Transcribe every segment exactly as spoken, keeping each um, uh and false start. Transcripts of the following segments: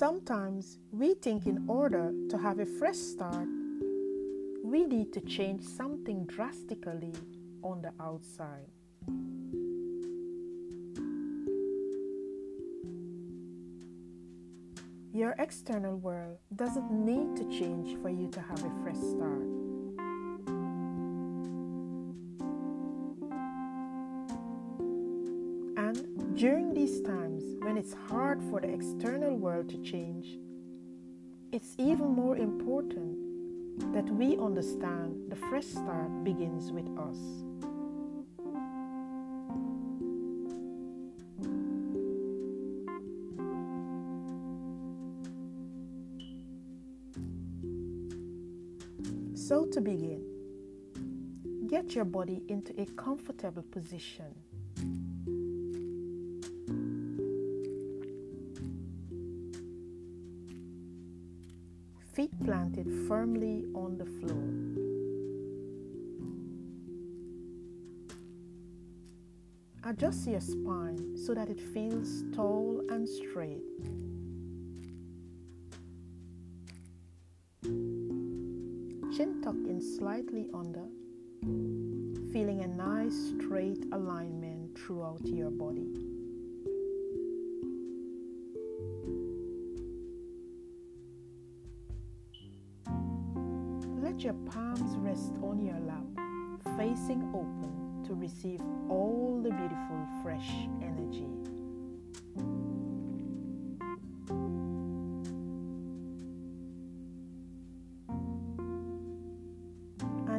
Sometimes we think in order to have a fresh start, we need to change something drastically on the outside. Your external world doesn't need to change for you to have a fresh start. And during these times when it's hard for the external world to change, it's even more important that we understand the fresh start begins with us. So to begin, get your body into a comfortable position. Feet planted firmly on the floor. Adjust your spine so that it feels tall and straight. Chin tucked in slightly under, feeling a nice straight alignment throughout your body. Let your palms rest on your lap, facing open to receive all the beautiful fresh energy.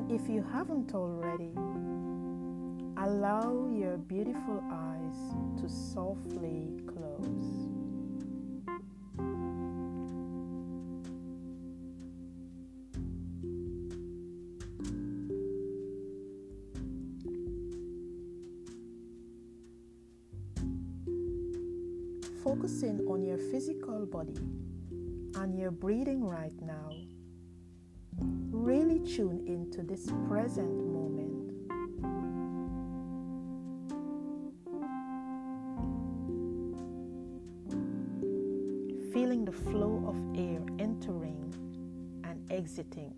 If you haven't already, allow your beautiful eyes to softly close. Focusing on your physical body and your breathing right now, really tune into this present moment. Feeling the flow of air entering and exiting.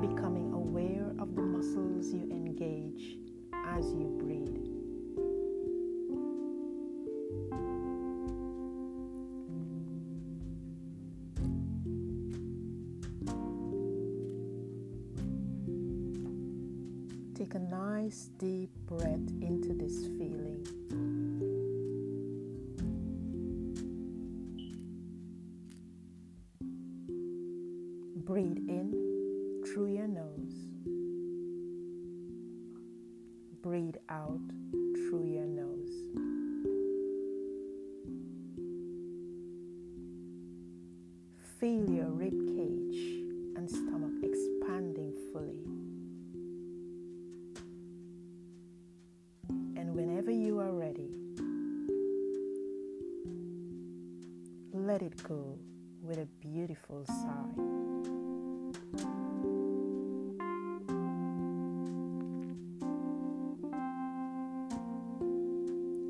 Becoming aware of the muscles you engage as you breathe. Take a nice deep breath into this feeling. Breathe in through your nose. Breathe out through your nose. Feel your rib cage and stomach expanding fully. Let it go with a beautiful sigh.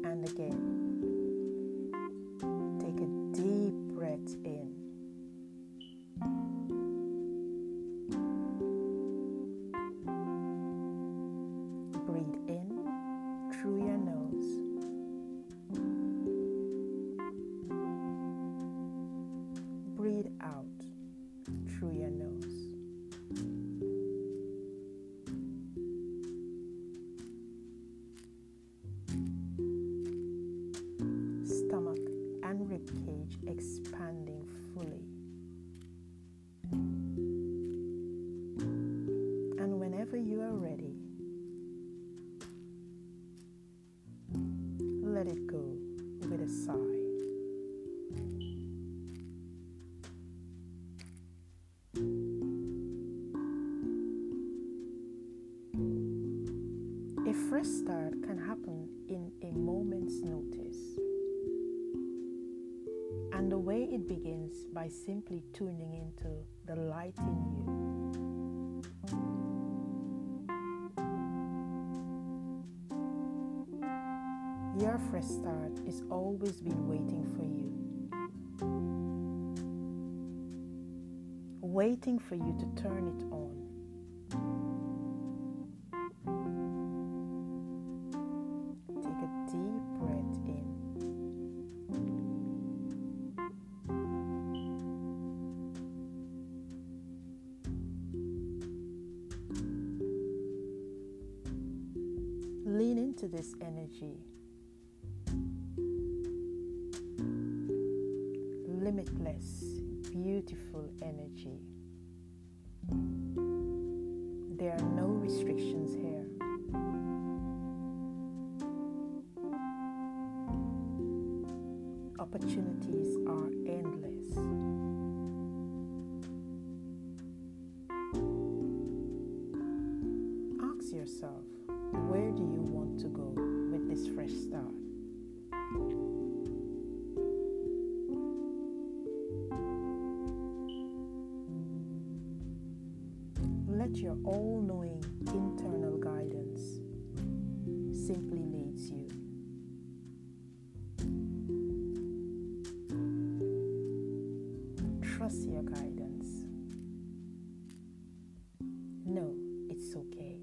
And again, take a deep breath in. Breathe in through your nose. Breathe out through your nose. Stomach and rib cage expanding fully. And whenever you are ready, let it go with a sigh. A fresh start can happen in a moment's notice. And the way it begins by simply tuning into the light in you. Your fresh start is always been waiting for you. Waiting for you to turn it on. Take a deep breath in. Lean into this energy. Limitless, beautiful energy. There are no restrictions here. Opportunities are endless. Ask yourself, where do you want to go with this fresh start? Let your all-knowing internal guidance simply leads you. Trust your guidance. No, it's okay.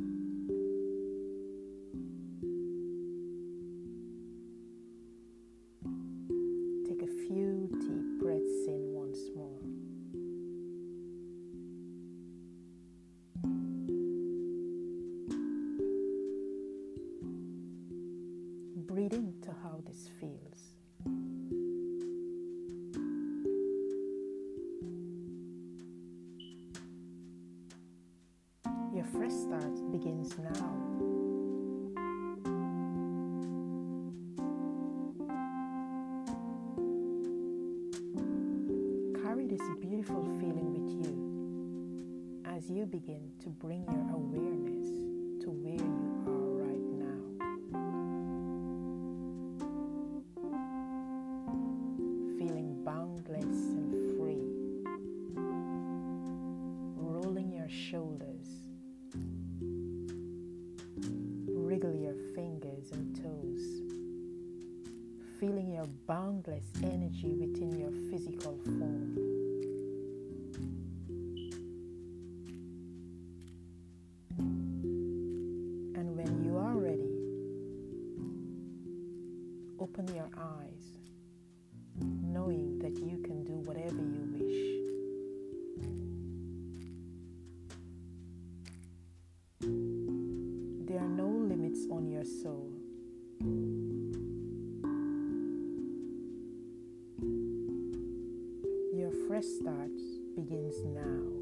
Take a few deep breaths in once more. Breathe into how this feels. Your fresh start begins now. Carry this beautiful feeling with you as you begin to bring your awareness to where you are. Shoulders, wriggle your fingers and toes, feeling your boundless energy within your physical form. And when you are ready, open your eyes, knowing that you can do whatever you wish. There are no limits on your soul. Your fresh start begins now.